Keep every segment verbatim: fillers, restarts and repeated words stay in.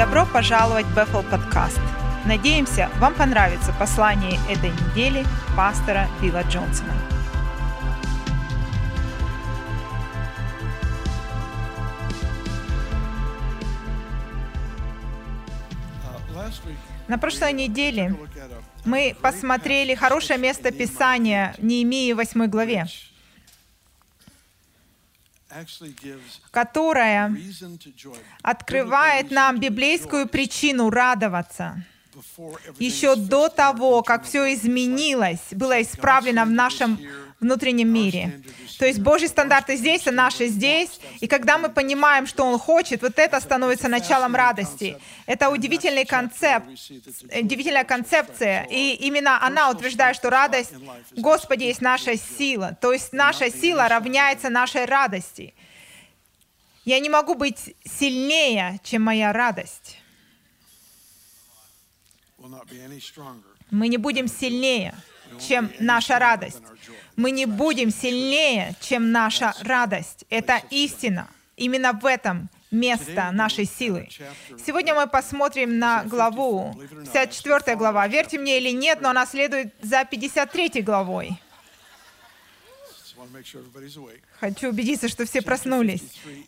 Добро пожаловать в Бэфл подкаст. Надеемся, вам понравится послание этой недели пастора Билла Джонсона. На прошлой неделе мы посмотрели хорошее место Писания в Неемии восьмой главе, которая открывает нам библейскую причину радоваться еще до того, как все изменилось, было исправлено в нашем внутреннем мире. То есть Божьи стандарты здесь, а наши здесь. И когда мы понимаем, что Он хочет, вот это становится началом радости. Это удивительный концепт, удивительная концепция. И именно она утверждает, что радость Господи есть наша сила. То есть наша сила равняется нашей радости. Я не могу быть сильнее, чем моя радость. Мы не будем сильнее, чем наша радость. Мы не будем сильнее, чем наша радость. Это истина. Именно в этом место нашей силы. Сегодня мы посмотрим на главу, пятьдесят четвёртая глава. Верьте мне или нет, но она следует за пятьдесят третьей главой. Хочу убедиться, что все проснулись.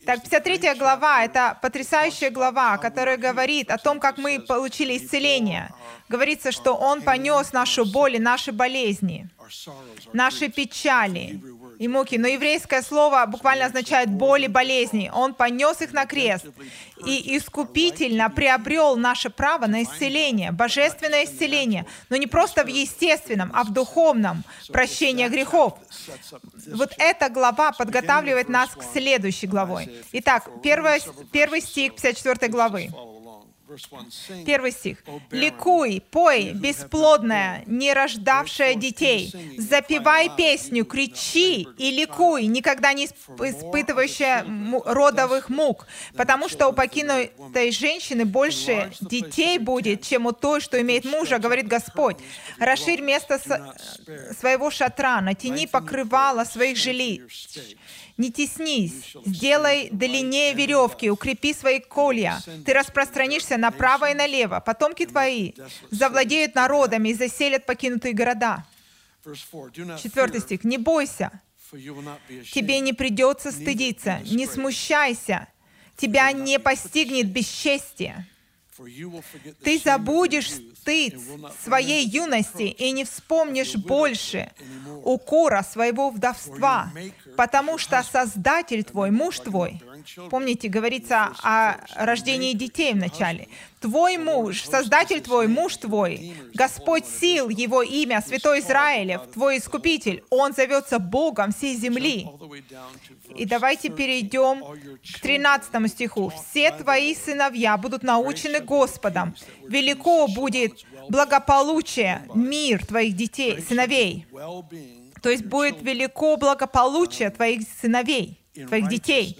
Так, пятьдесят третья глава — это потрясающая глава, которая говорит о том, как мы получили исцеление. Говорится, что Он понес нашу боль и наши болезни, наши печали и муки. Но еврейское слово буквально означает «боль» и «болезни». Он понес их на крест и искупительно приобрел наше право на исцеление, божественное исцеление, но не просто в естественном, а в духовном прощении грехов. Вот эта глава подготавливает нас к следующей главой. Итак, первый, первый стих пятьдесят четвёртой главы. Первый стих. «Ликуй, пой, бесплодная, не рождавшая детей, запевай песню, кричи и ликуй, никогда не испытывающая родовых мук, потому что у покинутой женщины больше детей будет, чем у той, что имеет мужа, говорит Господь. Расширь место своего шатра, натяни покрывало своих жилищ. Не теснись, сделай длиннее веревки, укрепи свои колья. Ты распространишься направо и налево. Потомки твои завладеют народами и заселят покинутые города». Четвертый стих. «Не бойся, тебе не придется стыдиться. Не смущайся, тебя не постигнет бесчестие. Ты забудешь стыд своей юности и не вспомнишь больше укора своего вдовства, потому что Создатель твой, муж твой». Помните, говорится о рождении детей в начале. «Твой муж, Создатель твой, муж твой, Господь сил, Его имя, Святой Израилев, твой Искупитель, Он зовется Богом всей земли». И давайте перейдем к тринадцатому стиху. «Все твои сыновья будут научены Господом. Велико будет благополучие, мир твоих детей, сыновей». То есть будет велико благополучие твоих сыновей, твоих детей.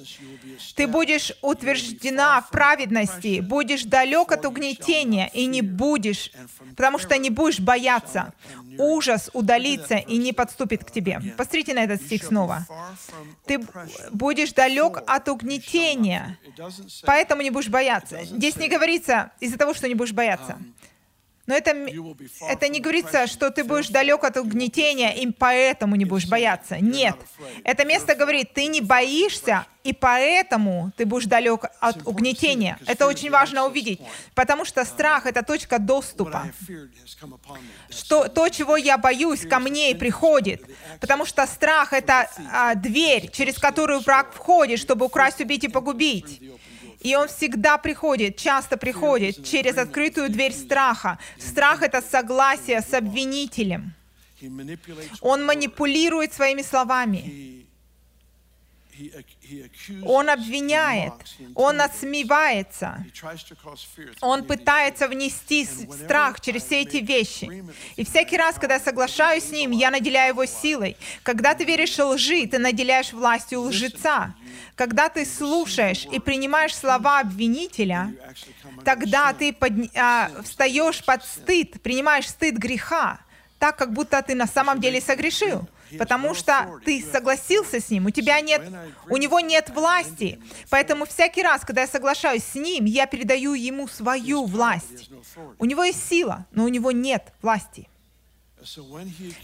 Ты будешь утверждена в праведности, будешь далек от угнетения и не будешь, потому что не будешь бояться. Ужас удалится и не подступит к тебе. Посмотрите на этот стих снова. Ты будешь далек от угнетения, поэтому не будешь бояться. Здесь не говорится из-за того, что не будешь бояться. Но это, это не говорится, что ты будешь далек от угнетения, и поэтому не будешь бояться. Нет. Это место говорит, ты не боишься, и поэтому ты будешь далек от угнетения. Это очень важно увидеть, потому что страх — это точка доступа. Что, то, чего я боюсь, ко мне и приходит. Потому что страх — это а, дверь, через которую враг входит, чтобы украсть, убить и погубить. И он всегда приходит, часто приходит через открытую дверь страха. Страх — это согласие с обвинителем. Он манипулирует своими словами. Он обвиняет, он отсмеивается, он пытается внести страх через все эти вещи. И всякий раз, когда я соглашаюсь с ним, я наделяю его силой. Когда ты веришь лжи, ты наделяешь властью лжеца. Когда ты слушаешь и принимаешь слова обвинителя, тогда ты под, а, встаешь под стыд, принимаешь стыд греха, так, как будто ты на самом деле согрешил. потому что ты согласился с ним, у тебя нет, у него нет власти. Поэтому всякий раз, когда я соглашаюсь с ним, я передаю ему свою власть. У него есть сила, но у него нет власти.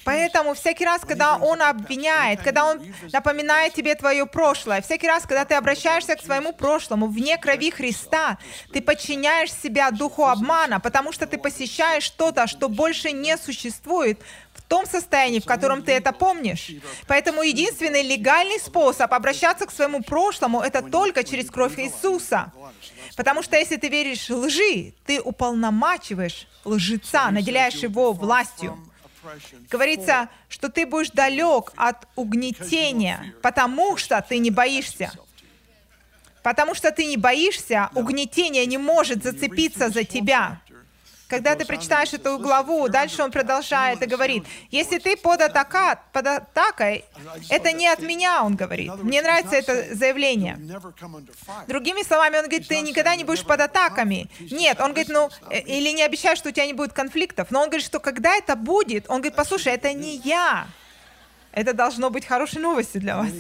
Поэтому всякий раз, когда он обвиняет, когда он напоминает тебе твое прошлое, всякий раз, когда ты обращаешься к своему прошлому вне крови Христа, ты подчиняешь себя духу обмана, потому что ты посещаешь что-то, что больше не существует в том состоянии, в котором ты это помнишь. Поэтому единственный легальный способ обращаться к своему прошлому — это только через кровь Иисуса. Потому что если ты веришь лжи, ты уполномачиваешь лжеца, наделяешь его властью. Говорится, что ты будешь далек от угнетения, потому что ты не боишься. Потому что ты не боишься, угнетение не может зацепиться за тебя. Когда ты прочитаешь эту главу, дальше он продолжает и говорит, «Если ты под, атака, под атакой, это не от меня», он говорит. Мне нравится это заявление. Другими словами, он говорит, «Ты никогда не будешь под атаками». Нет, он говорит, «Ну, или не обещаю, что у тебя не будет конфликтов». Но он говорит, что когда это будет, он говорит, «Послушай, это не я». Это должно быть хорошей новостью для вас.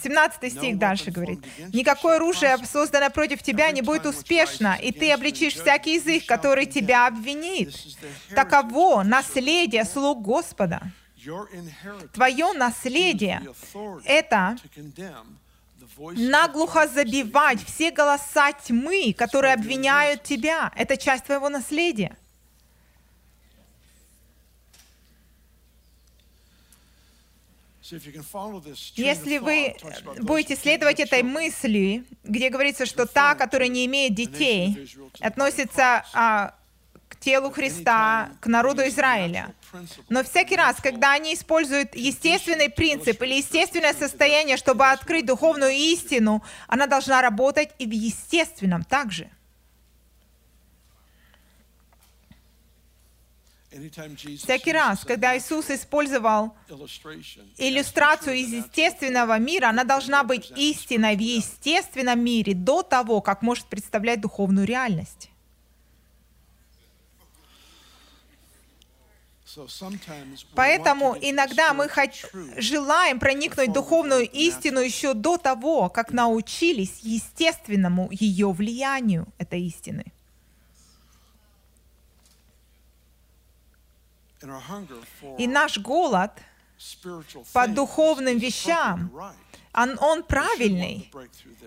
семнадцатый стих дальше говорит. «Никакое оружие, созданное против тебя, не будет успешно, и ты обличишь всякий язык, который тебя обвинит. Таково наследие слуг Господа». Твое наследие — это наглухо забивать все голоса тьмы, которые обвиняют тебя. Это часть твоего наследия. Если вы будете следовать этой мысли, где говорится, что та, которая не имеет детей, относится а, к телу Христа, к народу Израиля. Но всякий раз, когда они используют естественный принцип или естественное состояние, чтобы открыть духовную истину, она должна работать и в естественном также. Всякий раз, когда Иисус использовал иллюстрацию из естественного мира, она должна быть истиной в естественном мире до того, как может представлять духовную реальность. Поэтому иногда мы хоть желаем проникнуть духовную истину еще до того, как научились естественному ее влиянию этой истины. И наш голод по духовным вещам, он, он правильный,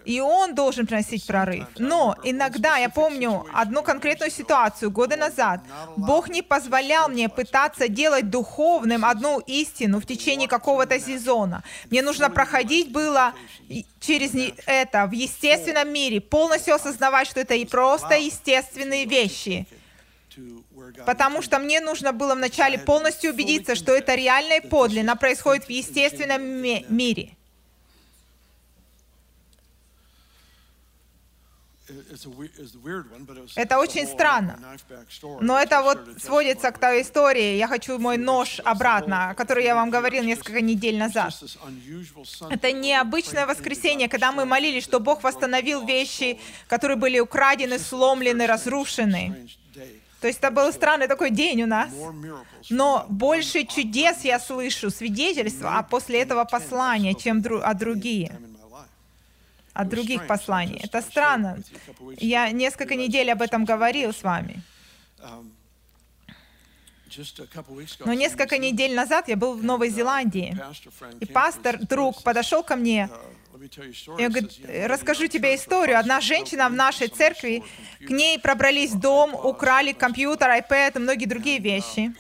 и он должен приносить прорыв. Но иногда, я помню одну конкретную ситуацию годы назад, Бог не позволял мне пытаться делать духовным одну истину в течение какого-то сезона. Мне нужно проходить было через это в естественном мире, полностью осознавать, что это просто естественные вещи. Потому что мне нужно было вначале полностью убедиться, что это реально и подлинно происходит в естественном ми- мире. Это очень странно, но это вот сводится к той истории. Я хочу мой нож обратно, о которой я вам говорил несколько недель назад. Это необычное воскресенье, когда мы молились, что Бог восстановил вещи, которые были украдены, сломлены, разрушены. То есть это был странный такой день у нас. Но больше чудес я слышу, свидетельства, а после этого послания, чем дру, а другие, от других посланий. Это странно. Я несколько недель об этом говорил с вами. Но несколько недель назад я был в Новой Зеландии, и пастор, друг, подошел ко мне. Я говорю, расскажу тебе историю. Одна женщина в нашей церкви, к ней пробрались в дом, украли компьютер, iPad и многие другие вещи.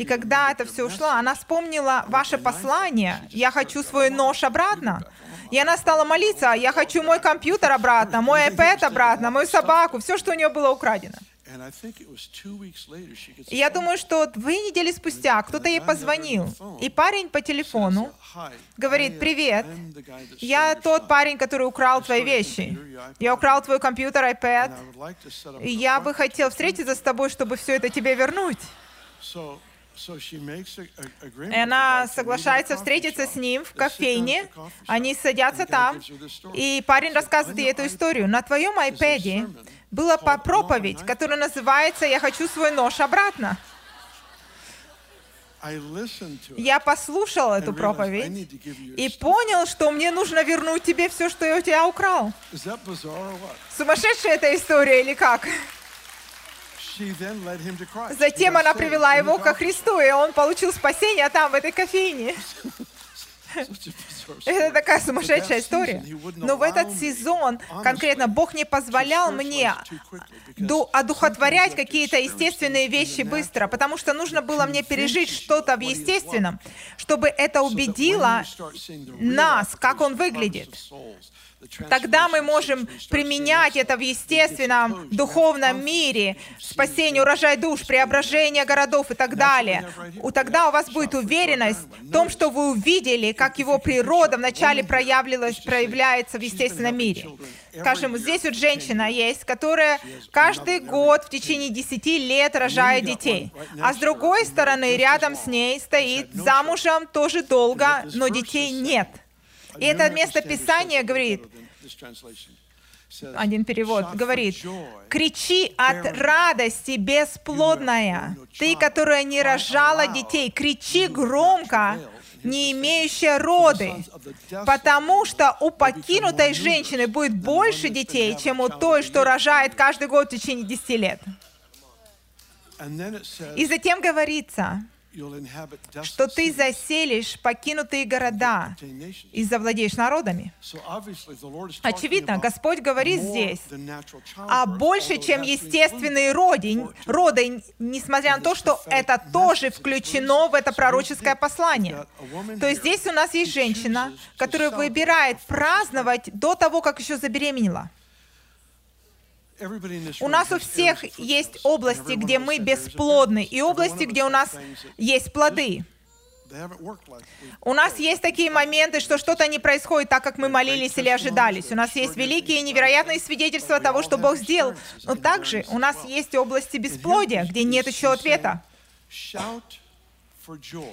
И когда это все ушло, она вспомнила ваше послание «Я хочу свой нож обратно». И она стала молиться «Я хочу мой компьютер обратно, мой iPad обратно, мою собаку», все, что у нее было украдено. И я думаю, что две недели спустя кто-то ей позвонил, и парень по телефону говорит, «Привет, я тот парень, который украл твои вещи. Я украл твой компьютер, iPad, и я бы хотел встретиться с тобой, чтобы все это тебе вернуть». И она соглашается встретиться с ним в кофейне. Они садятся там, и парень рассказывает ей эту историю. «На твоем iPad была проповедь, которая называется «Я хочу свой нож обратно». Я послушал эту проповедь и понял, что мне нужно вернуть тебе все, что я у тебя украл. Сумасшедшая эта история или как? Затем она привела его ко Христу, и он получил спасение там, в этой кофейне. Это такая сумасшедшая история. Но в этот сезон конкретно Бог не позволял мне одухотворять какие-то естественные вещи быстро, потому что нужно было мне пережить что-то в естественном, чтобы это убедило нас, как он выглядит. Тогда мы можем применять это в естественном, духовном мире, спасение, урожай душ, преображение городов и так далее. Тогда у вас будет уверенность в том, что вы увидели, как его природа вначале проявляется в естественном мире. Скажем, здесь вот женщина есть, которая каждый год в течение десяти лет рожает детей. А с другой стороны, рядом с ней стоит замужем тоже долго, но детей нет. И это место Писания говорит, один перевод говорит, «Кричи от радости бесплодная, ты, которая не рожала детей, кричи громко, не имеющая роды, потому что у покинутой женщины будет больше детей, чем у той, что рожает каждый год в течение десяти лет». И затем говорится, что ты заселишь покинутые города и завладеешь народами. Очевидно, Господь говорит здесь о больше, чем естественные роды, роды, несмотря на то, что это тоже включено в это пророческое послание. То есть здесь у нас есть женщина, которая выбирает праздновать до того, как еще забеременела. У нас у всех есть области, где мы бесплодны, и области, где у нас есть плоды. У нас есть такие моменты, что что-то не происходит так, как мы молились или ожидались. У нас есть великие и невероятные свидетельства того, что Бог сделал. Но также у нас есть области бесплодия, где нет еще ответа.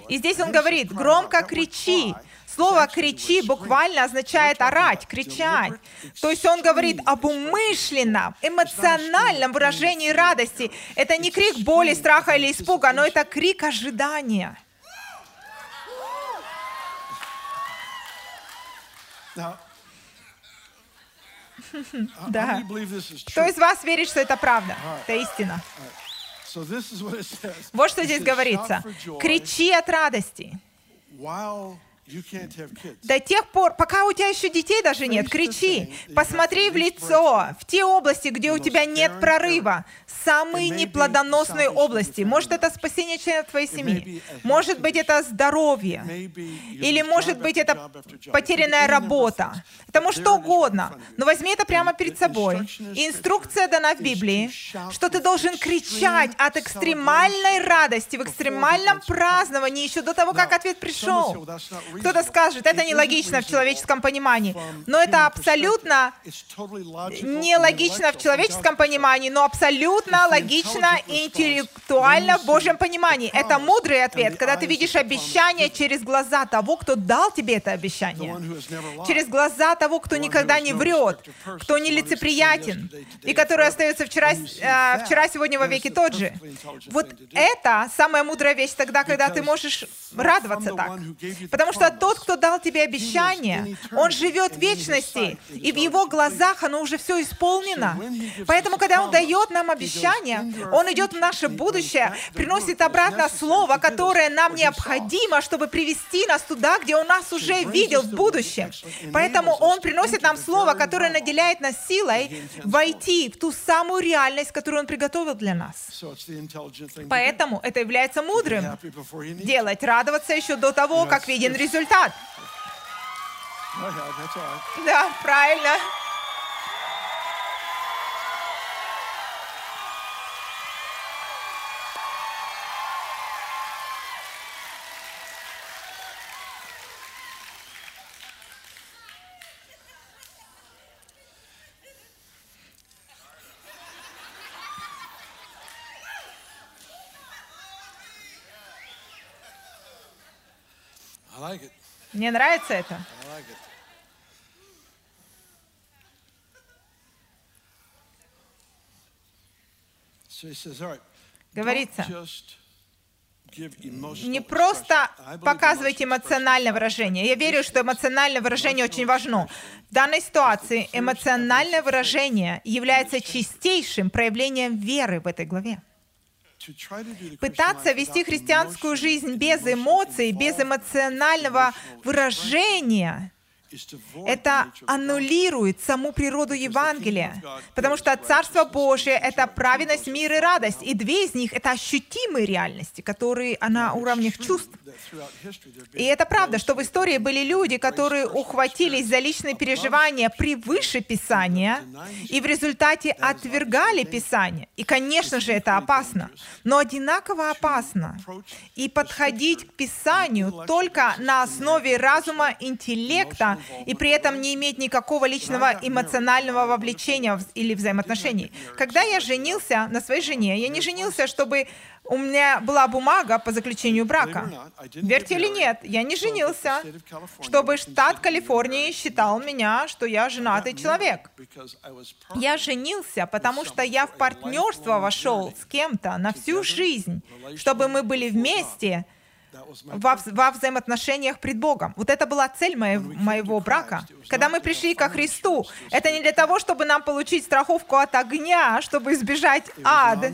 И здесь он говорит, громко кричи. Слово «кричи» буквально означает «орать», «кричать». То есть он говорит об умышленном, эмоциональном выражении радости. Это не крик боли, страха или испуга, но это крик ожидания. Да. Кто из вас верит, что это правда? Это истина. Вот что здесь говорится. «Кричи от радости». До тех пор, пока у тебя еще детей даже нет, кричи. Посмотри в лицо, в те области, где у тебя нет прорыва. Самые неплодоносные области. Может, это спасение членов твоей семьи. Может быть, это здоровье. Или, может быть, это потерянная работа. Это может что угодно. Но возьми это прямо перед собой. Инструкция дана в Библии, что ты должен кричать от экстремальной радости в экстремальном праздновании еще до того, как ответ пришел. Кто-то скажет, это нелогично в человеческом понимании. Но это абсолютно нелогично в человеческом понимании, но абсолютно логично и интеллектуально в Божьем понимании. Это мудрый ответ, когда ты видишь обещание через глаза того, кто дал тебе это обещание. Через глаза того, кто никогда не врет, кто нелицеприятен, и который остается вчера, э, вчера сегодня, во веки тот же. Вот это самая мудрая вещь тогда, когда ты можешь радоваться так. Потому что тот, кто дал тебе обещание, он живет в вечности, и в его глазах оно уже все исполнено. Поэтому, когда он дает нам обещание, он идет в наше будущее, приносит обратно слово, которое нам необходимо, чтобы привести нас туда, где он нас уже видел в будущем. Поэтому он приносит нам слово, которое наделяет нас силой войти в ту самую реальность, которую он приготовил для нас. Поэтому это является мудрым делать, радоваться еще до того, как виден результат. Да, правильно. Мне нравится это. Говорится, Не просто показывайте эмоциональное выражение. Я верю, что эмоциональное выражение очень важно. В данной ситуации эмоциональное выражение является чистейшим проявлением веры в этой главе. Пытаться вести христианскую жизнь без эмоций, без эмоционального выражения — это аннулирует саму природу Евангелия, потому что Царство Божие — это праведность, мир и радость, и две из них — это ощутимые реальности, которые на уровнях чувств. И это правда, что в истории были люди, которые ухватились за личные переживания превыше Писания и в результате отвергали Писание. И, конечно же, это опасно, но одинаково опасно. И подходить к Писанию только на основе разума, интеллекта, и при этом не иметь никакого личного эмоционального вовлечения или взаимоотношений. Когда я женился на своей жене, я не женился, чтобы у меня была бумага по заключению брака. Верьте или нет, я не женился, чтобы штат Калифорнии считал меня, что я женатый человек. Я женился, потому что я в партнерство вошел с кем-то на всю жизнь, чтобы мы были вместе, Во, вза- во взаимоотношениях пред Богом. Вот это была цель моего, моего брака. Когда мы пришли ко Христу, это не для того, чтобы нам получить страховку от огня, чтобы избежать ада,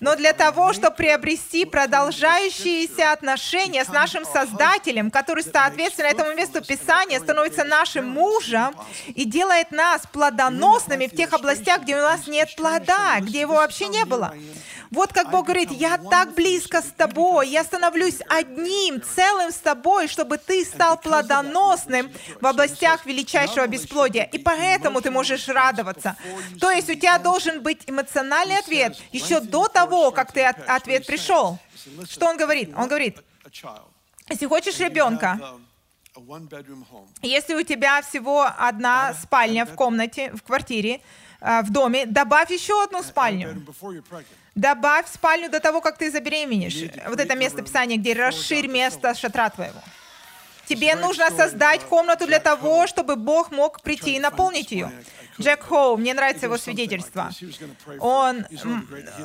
но для того, чтобы приобрести продолжающиеся отношения с нашим Создателем, который, соответственно, этому месту Писания становится нашим мужем и делает нас плодоносными в тех областях, где у нас нет плода, где его вообще не было. Вот как Бог говорит: «Я так близко с тобой, я становлюсь одним, целым с тобой, чтобы ты стал плодоносным в областях величайшего бесплодия, и поэтому ты можешь радоваться». То есть у тебя должен быть эмоциональный ответ еще до того, как ты от, ответ пришел. Что он говорит? Он говорит: если хочешь ребенка, если у тебя всего одна спальня в комнате, в квартире, в доме, добавь еще одну спальню. Добавь спальню до того, как ты забеременеешь. Вот это место Писания, где расширь место шатра твоего. Тебе нужно создать комнату для того, чтобы Бог мог прийти и наполнить ее. Джек Хоу, мне нравится его свидетельство. Он,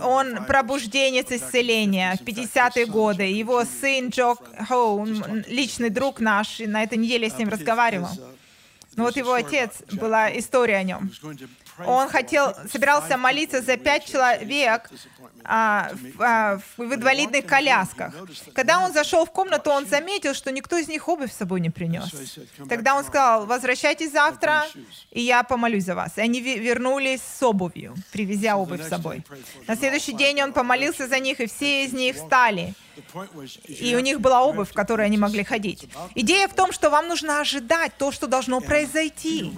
он пробужденец исцеления в пятидесятые годы. Его сын Джек Хоу, личный друг наш, на этой неделе я с ним разговаривал. Но вот его отец, была история о нем. Он хотел, собирался молиться за пять человек а, в, а, в инвалидных колясках. Когда он зашел в комнату, он заметил, что никто из них обувь с собой не принес. Тогда он сказал: «Возвращайтесь завтра, и я помолюсь за вас». И они вернулись с обувью, привезя обувь с собой. На следующий день он помолился за них, и все из них встали. И у них была обувь, в которой они могли ходить. Идея в том, что вам нужно ожидать то, что должно произойти,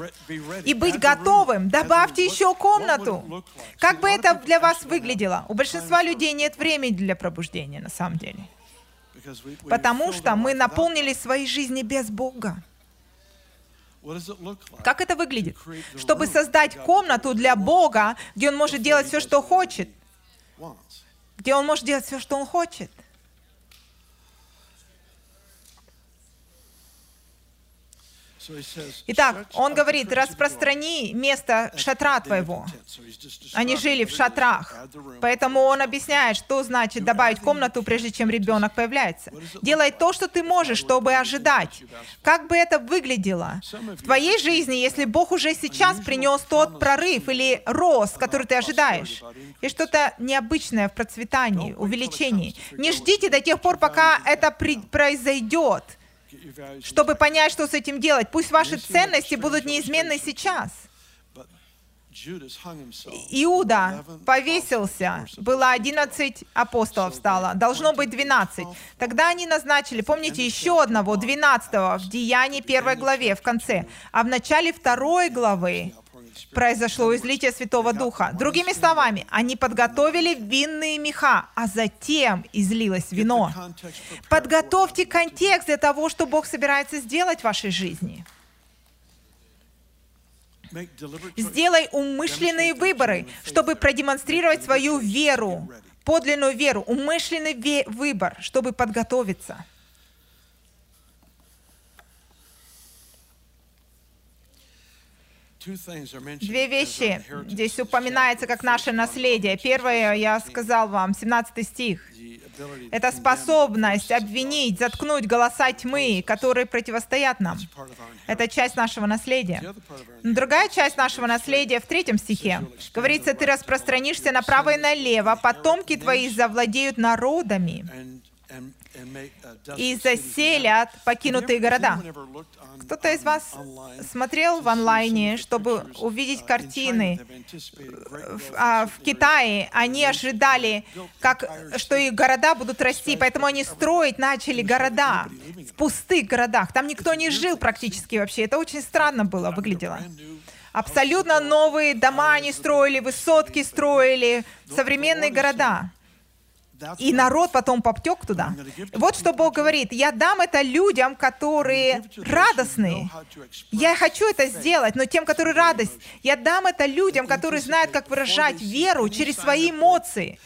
и быть готовым. Добавьте еще комнату. Как бы это для вас выглядело? У большинства людей нет времени для пробуждения, на самом деле. Потому что мы наполнили свои жизни без Бога. Как это выглядит? Чтобы создать комнату для Бога, где Он может делать все, что хочет. Где Он может делать все, что Он хочет. Итак, он говорит: распространи место шатра твоего. Они жили в шатрах, поэтому он объясняет, что значит добавить комнату, прежде чем ребенок появляется. Делай то, что ты можешь, чтобы ожидать. Как бы это выглядело в твоей жизни, если Бог уже сейчас принес тот прорыв или рост, который ты ожидаешь, и что-то необычное в процветании, увеличении. Не ждите до тех пор, пока это произойдет, чтобы понять, что с этим делать. Пусть ваши ценности будут неизменны сейчас. Иуда повесился, было одиннадцать апостолов стало, должно быть двенадцать. Тогда они назначили, помните, еще одного, двенадцатого, в Деянии первой главе, в конце. А в начале второй главы произошло излитие Святого Духа. Другими словами, они подготовили винные меха, а затем излилось вино. Подготовьте контекст для того, что Бог собирается сделать в вашей жизни. Сделай умышленные выборы, чтобы продемонстрировать свою веру, подлинную веру, умышленный ве- выбор, чтобы подготовиться. Две вещи здесь упоминается как наше наследие. Первое, я сказал вам, семнадцатый стих. Это способность обвинить, заткнуть голоса тьмы, которые противостоят нам. Это часть нашего наследия. Но другая часть нашего наследия в третьем стихе. Говорится, ты распространишься направо и налево, потомки твои завладеют народами и заселят покинутые города. Кто-то из вас смотрел в онлайне, чтобы увидеть картины? В, а, в Китае они ожидали, как, что их города будут расти, поэтому они строить начали города в пустых городах. Там никто не жил практически вообще. Это очень странно было, выглядело. Абсолютно новые дома они строили, высотки строили, современные города. И народ потом поптек туда. Вот что Бог говорит. Я дам это людям, которые радостны. Я хочу это сделать, но тем, которые радость. Я дам это людям, которые знают, как выражать веру через свои эмоции.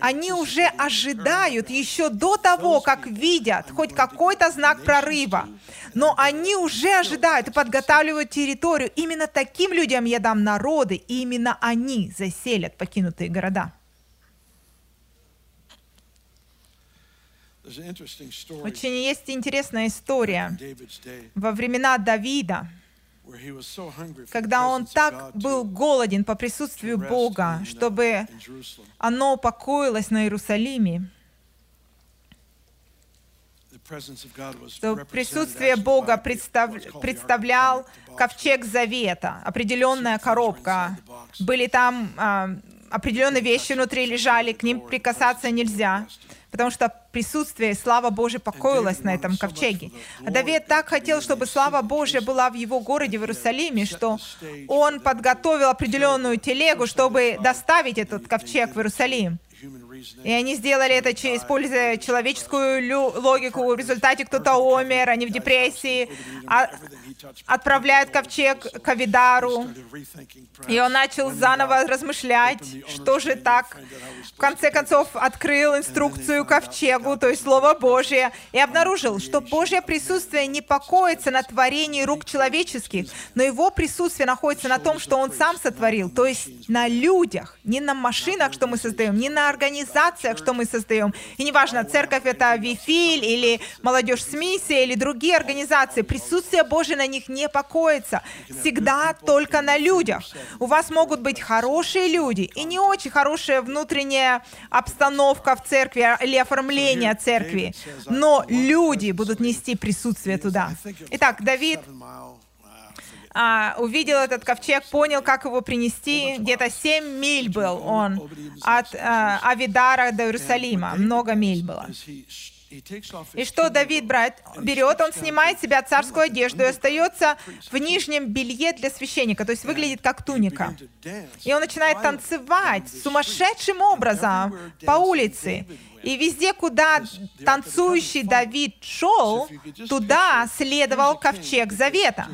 Они уже ожидают еще до того, как видят хоть какой-то знак прорыва. Но они уже ожидают и подготавливают территорию. Именно таким людям я дам народы, и именно они заселят покинутые города. Очень есть интересная история во времена Давида, когда он так был голоден по присутствию Бога, чтобы оно покоилось на Иерусалиме, что присутствие Бога представ... представлял ковчег Завета, определенная коробка. Были там а, определенные вещи внутри лежали, к ним прикасаться нельзя, потому что присутствие и слава Божия покоилась на этом ковчеге. А Давид так хотел, чтобы слава Божия была в его городе, в Иерусалиме, что он подготовил определенную телегу, чтобы доставить этот ковчег в Иерусалим. И они сделали это, используя человеческую логику. В результате кто-то умер, они в депрессии, отправляют ковчег к Авидару. И он начал заново размышлять, что же так. В конце концов, открыл инструкцию ковчегу, то есть Слово Божие, и обнаружил, что Божье присутствие не покоится на творении рук человеческих, но его присутствие находится на том, что он сам сотворил, то есть на людях, не на машинах, что мы создаем, не на организациях, что мы создаем. И неважно, церковь — это Вифиль, или молодежь с миссией, или другие организации. Присутствие Божие на них не покоится. Всегда только на людях. У вас могут быть хорошие люди и не очень хорошая внутренняя обстановка в церкви или оформление церкви. Но люди будут нести присутствие туда. Итак, Давид А, увидел этот ковчег, понял, как его принести. Где-то семь миль был он от а, Авидара до Иерусалима. Много миль было. И что Давид брат, берет? Он снимает с себя царскую одежду и остается в нижнем белье для священника, то есть выглядит как туника. И он начинает танцевать сумасшедшим образом по улице. И везде, куда танцующий Давид шел, туда следовал ковчег Завета.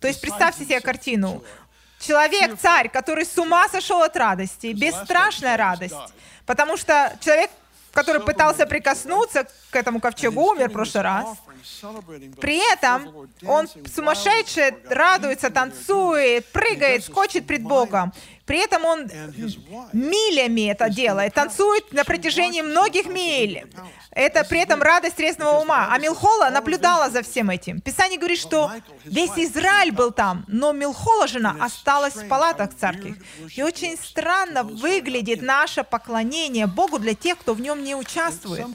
То есть представьте себе картину. Человек, царь, который с ума сошел от радости, бесстрашная радость, потому что человек, который пытался прикоснуться к этому ковчегу, умер в прошлый раз. При этом он сумасшедший, радуется, танцует, прыгает, скочит пред Богом. При этом он милями это делает, танцует на протяжении многих миль. Это при этом радость трезвого ума. А Милхола наблюдала за всем этим. Писание говорит, что весь Израиль был там, но Милхола, жена, осталась в палатах царских. И очень странно выглядит наше поклонение Богу для тех, кто в нем не участвует.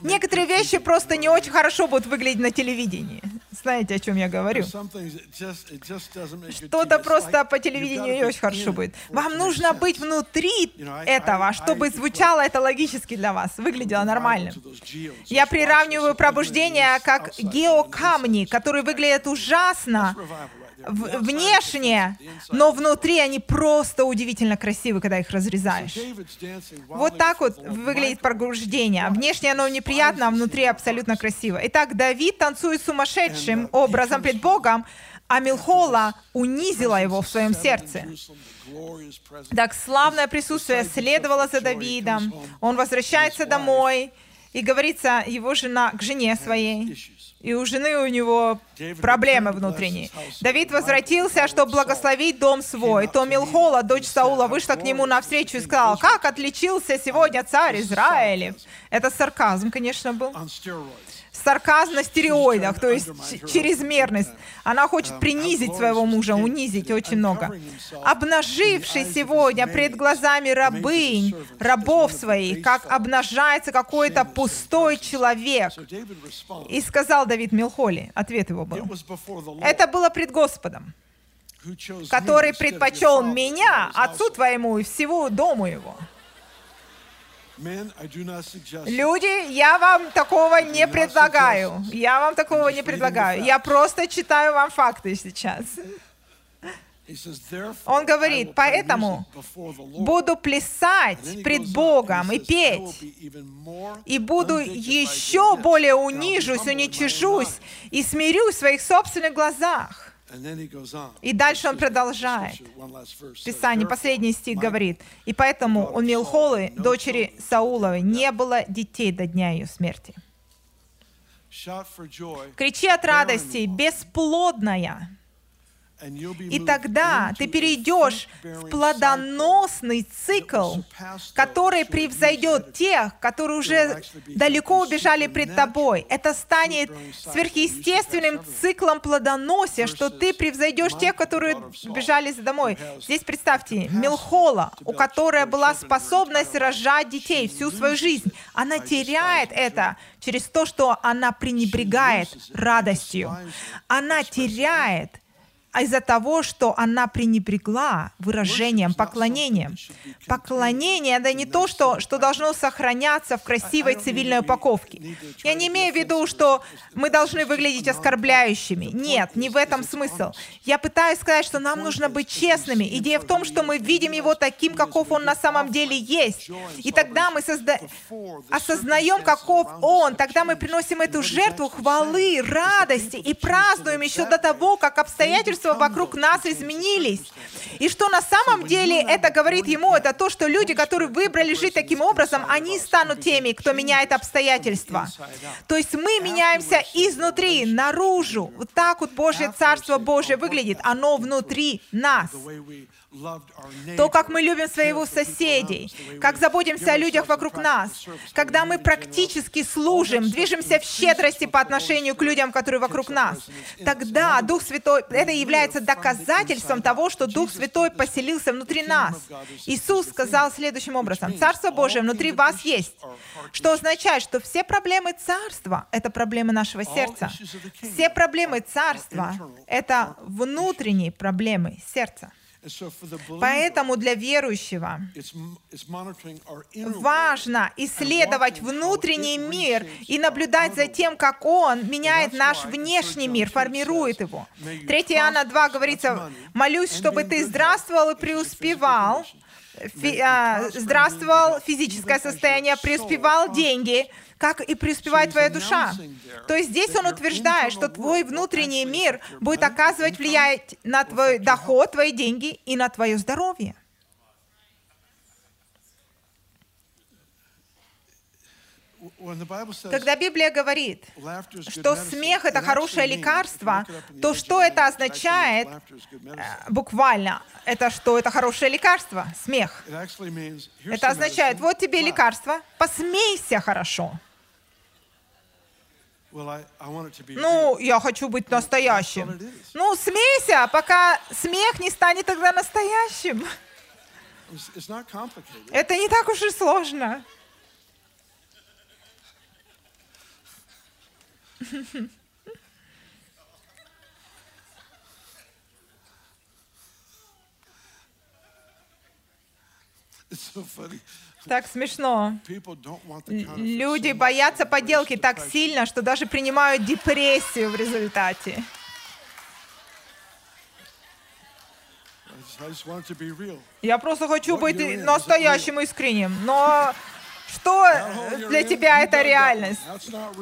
Некоторые вещи просто не очень хорошо будут выглядеть на телевидении. Знаете, о чем я говорю? Что-то просто по телевидению не очень хорошо будет. Вам нужно быть внутри этого, чтобы звучало это логически для вас, выглядело нормально. Я приравниваю пробуждение как геокамни, которые выглядят ужасно внешне, но внутри они просто удивительно красивы, когда их разрезаешь. Вот так вот выглядит пробуждение. Внешне оно неприятно, а внутри абсолютно красиво. Итак, Давид танцует сумасшедшим образом пред Богом, а Милхола унизила его в своем сердце. Так славное присутствие следовало за Давидом. Он возвращается домой, и говорится его жена к жене своей. и у жены у него проблемы внутренние. Давид возвратился, чтобы благословить дом свой. То Милхола, дочь Саула, вышла к нему навстречу и сказала: «Как отличился сегодня царь Израилев!» Это сарказм, конечно, был. Сарказм на стероидах, то есть чрезмерность. Она хочет принизить своего мужа, унизить очень много. «Обнаживший сегодня пред глазами рабынь, рабов своих, как обнажается какой-то пустой человек». И сказал Давид Милхоле, ответ его был: «Это было пред Господом, который предпочел меня, отцу твоему и всего дому его». Люди, я вам такого не предлагаю. Я вам такого не предлагаю. Я просто читаю вам факты сейчас. Он говорит: «Поэтому буду плясать пред Богом и петь, и буду еще более унижусь, уничижусь и смирюсь в своих собственных глазах». И дальше он продолжает. Писание, последний стих говорит: «И поэтому у Милхолы, дочери Сауловой, не было детей до дня ее смерти». «Кричи от радости, бесплодная, и тогда ты перейдешь в плодоносный цикл, который превзойдет тех, которые уже далеко убежали пред тобой. Это станет сверхъестественным циклом плодоносия, что ты превзойдешь тех, которые убежали домой». Здесь представьте, Милхола, у которой была способность рожать детей всю свою жизнь, она теряет это через то, что она пренебрегает радостью. Она теряет а из-за того, что она пренебрегла выражением, поклонением. Поклонение — это не то, что, что должно сохраняться в красивой цивильной упаковке. Я не имею в виду, что мы должны выглядеть оскорбляющими. Нет, не в этом смысл. Я пытаюсь сказать, что нам нужно быть честными. Идея в том, что мы видим его таким, каков он на самом деле есть. И тогда мы созда... осознаем, каков он. Тогда мы приносим эту жертву хвалы, радости и празднуем еще до того, как обстоятельства вокруг нас изменились. И что на самом деле это говорит ему, это то, что люди, которые выбрали жить таким образом, они станут теми, кто меняет обстоятельства. То есть мы меняемся изнутри, наружу. Вот так вот Божье Царство Божье выглядит. Оно внутри нас. То, как мы любим своих соседей, как заботимся о людях вокруг нас, когда мы практически служим, движемся в щедрости по отношению к людям, которые вокруг нас, тогда Дух Святой, это является доказательством того, что Дух Святой поселился внутри нас. Иисус сказал следующим образом: «Царство Божие внутри вас есть», что означает, что все проблемы Царства — это проблемы нашего сердца. Все проблемы Царства — это внутренние проблемы сердца. Поэтому для верующего важно исследовать внутренний мир и наблюдать за тем, как он меняет наш внешний мир, формирует его. Третье Иоанна два говорится: «Молюсь, чтобы ты здравствовал и преуспевал, фи, а, здравствовал физическое состояние, преуспевал деньги, как и преуспевает твоя душа». То есть здесь он утверждает, что твой внутренний мир будет оказывать влияние на твой доход, твои деньги и на твое здоровье. Когда Библия говорит, что смех — это хорошее лекарство, то что это означает буквально? Это что? Это хорошее лекарство? Смех. Это означает: вот тебе лекарство, посмейся хорошо. Ну, я хочу быть настоящим. Ну, смейся, пока смех не станет тогда настоящим. Это не так уж и сложно. Так смешно. Люди боятся поделки так сильно, что даже принимают депрессию в результате. Я просто хочу быть настоящим, искренним, но... Что для тебя это реальность?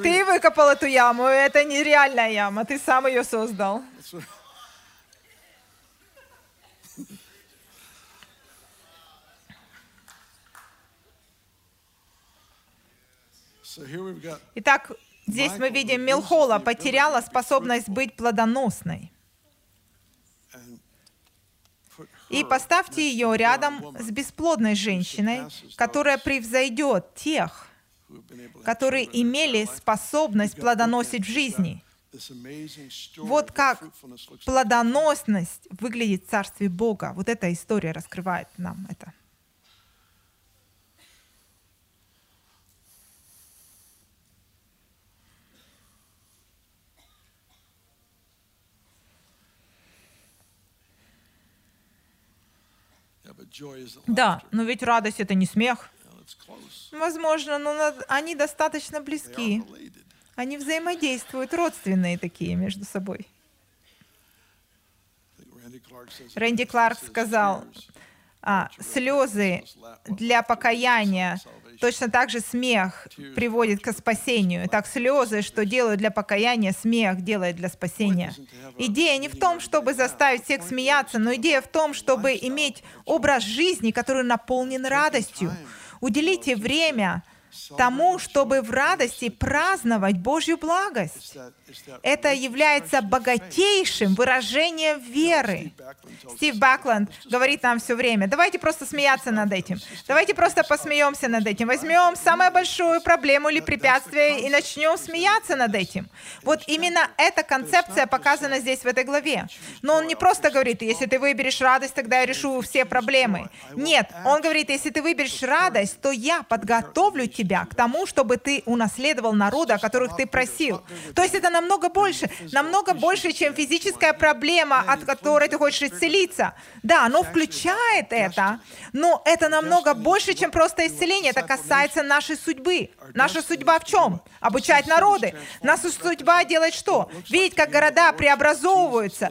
Ты выкопал эту яму, это нереальная яма, ты сам ее создал. Итак, Здесь мы видим, Милхола потеряла способность быть плодоносной. И поставьте ее рядом с бесплодной женщиной, которая превзойдет тех, которые имели способность плодоносить в жизни. Вот как плодоносность выглядит в Царстве Бога. Вот эта история раскрывает нам это. Да, но ведь радость — это не смех. Возможно, но они достаточно близки. Они взаимодействуют, родственные такие между собой. Рэнди Кларк сказал, а, слезы для покаяния, точно так же смех приводит к спасению. Так слезы, что делают для покаяния, смех делает для спасения. Идея не в том, чтобы заставить всех смеяться, но идея в том, чтобы иметь образ жизни, который наполнен радостью. Уделите время тому, чтобы в радости праздновать Божью благость. Это является богатейшим выражением веры. Стив Бакленд говорит нам все время, давайте просто смеяться над этим, давайте просто посмеемся над этим, возьмем самую большую проблему или препятствие и начнем смеяться над этим. Вот именно эта концепция показана здесь в этой главе. Но он не просто говорит, если ты выберешь радость, тогда я решу все проблемы. Нет, он говорит, если ты выберешь радость, то я подготовлю тебя к тому, чтобы ты унаследовал народа, о которых ты просил. То есть это намного больше, намного больше, чем физическая проблема, от которой ты хочешь исцелиться. Да, оно включает это, но это намного больше, чем просто исцеление. Это касается нашей судьбы. Наша судьба в чем? Обучать народы. Наша судьба делать что? Видеть, как города преобразовываются.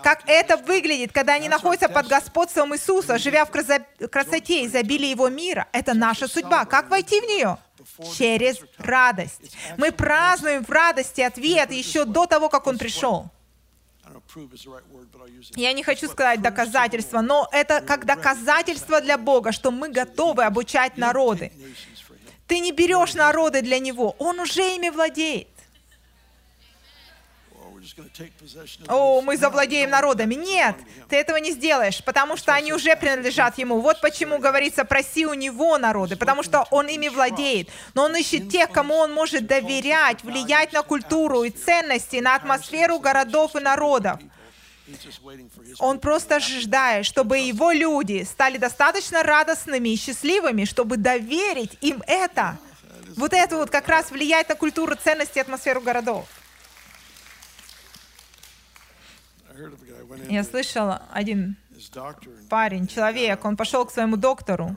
Как это выглядит, когда они находятся под господством Иисуса, живя в красоте и изобилии Его мира. Это наша судьба. Как войти в нее? Через радость. Мы празднуем в радости ответ еще до того, как Он пришел. Я не хочу сказать доказательство, но это как доказательство для Бога, что мы готовы обучать народы. Ты не берешь народы для Него, Он уже ими владеет. «О, мы завладеем народами». Нет, ты этого не сделаешь, потому что они уже принадлежат Ему. Вот почему говорится «проси у Него народы», потому что Он ими владеет. Но Он ищет тех, кому Он может доверять, влиять на культуру и ценности, на атмосферу городов и народов. Он просто ожидает, чтобы Его люди стали достаточно радостными и счастливыми, чтобы доверить им это. Вот это вот как раз влияет на культуру, ценности и атмосферу городов. Я слышал, один парень, человек, он пошел к своему доктору,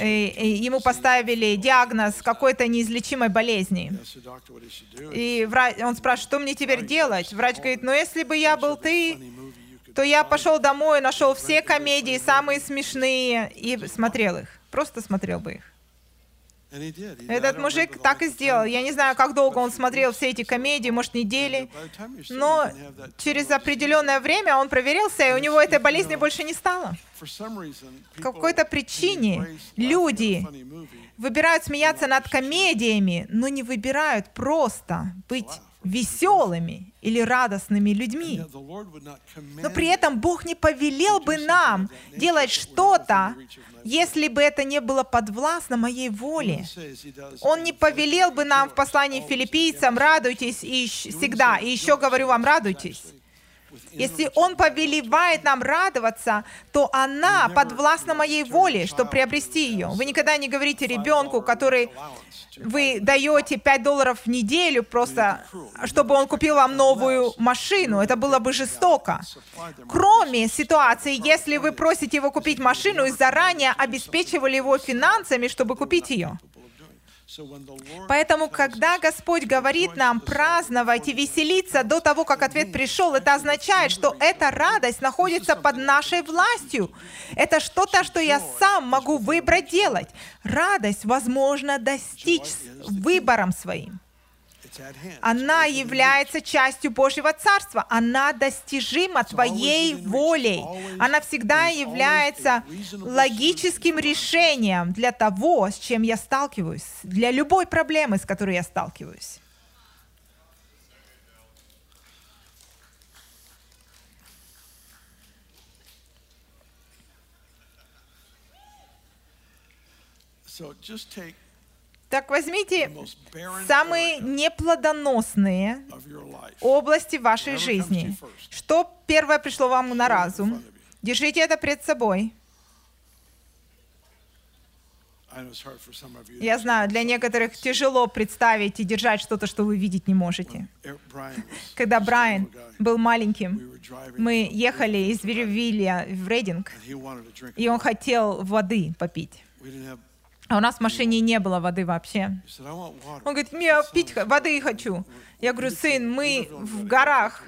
и, и ему поставили диагноз какой-то неизлечимой болезни. И врач, он спрашивает, что мне теперь делать? Врач говорит, ну если бы я был ты, то я пошел домой, нашел все комедии, самые смешные, и смотрел их, просто смотрел бы их. Этот мужик так и сделал. Я не знаю, как долго он смотрел все эти комедии, может, недели, но через определенное время он проверился, и у него этой болезни больше не стало. По какой-то причине люди выбирают смеяться над комедиями, но не выбирают просто быть веселыми или радостными людьми. Но при этом Бог не повелел бы нам делать что-то, если бы это не было подвластно моей воле. Он не повелел бы нам в послании Филиппийцам «Радуйтесь и всегда, и еще говорю вам, радуйтесь». Если Он повелевает нам радоваться, то она подвластна моей воле, чтобы приобрести ее. Вы никогда не говорите ребенку, который вы даете пять долларов в неделю, просто чтобы он купил вам новую машину. Это было бы жестоко. Кроме ситуации, если вы просите его купить машину и заранее обеспечивали его финансами, чтобы купить ее. Поэтому, когда Господь говорит нам праздновать и веселиться до того, как ответ пришел, это означает, что эта радость находится под нашей властью. Это что-то, что я сам могу выбрать делать. Радость возможно достичь выбором своим. Она является частью Божьего Царства. Она достижима твоей волей. Она всегда является логическим решением для того, с чем я сталкиваюсь, для любой проблемы, с которой я сталкиваюсь. Так возьмите самые неплодоносные области вашей жизни. Что первое пришло вам на разум? Держите это пред собой. Я знаю, для некоторых тяжело представить и держать что-то, что вы видеть не можете. Когда Брайан был маленьким, мы ехали из Веривилля в Рединг, и он хотел воды попить. А у нас в машине не было воды вообще. Он говорит, я пить воды хочу. Я говорю, сын, мы в горах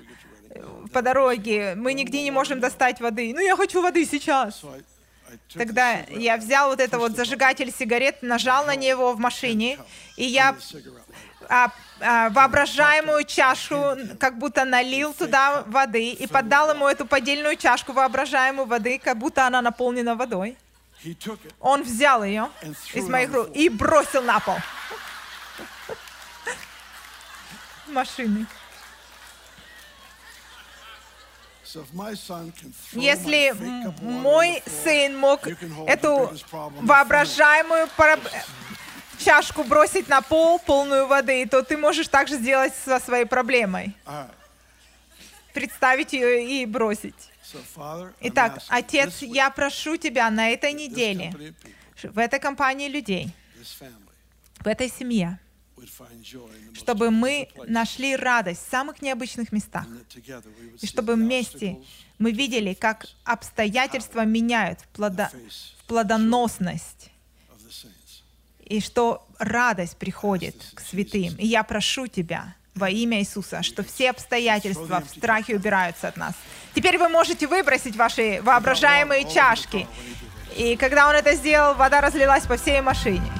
по дороге, мы нигде не можем достать воды. Ну, я хочу воды сейчас. Тогда я взял вот этот вот зажигатель сигарет, нажал на него в машине, и я а, а, воображаемую чашу как будто налил туда воды и поддал ему эту поддельную чашку воображаемую воды, как будто она наполнена водой. Он взял ее из моих рук и бросил на пол машины. Если мой сын мог эту воображаемую чашку бросить на пол, полную воды, то ты можешь также сделать со своей проблемой. Представить ее и бросить. Итак, Отец, я прошу Тебя на этой неделе, в этой компании людей, в этой семье, чтобы мы нашли радость в самых необычных местах, и чтобы вместе мы видели, как обстоятельства меняют в плодоносность, и что радость приходит к святым. И я прошу Тебя, во имя Иисуса, что все обстоятельства в страхе убираются от нас. Теперь вы можете выбросить ваши воображаемые чашки. И когда он это сделал, вода разлилась по всей машине.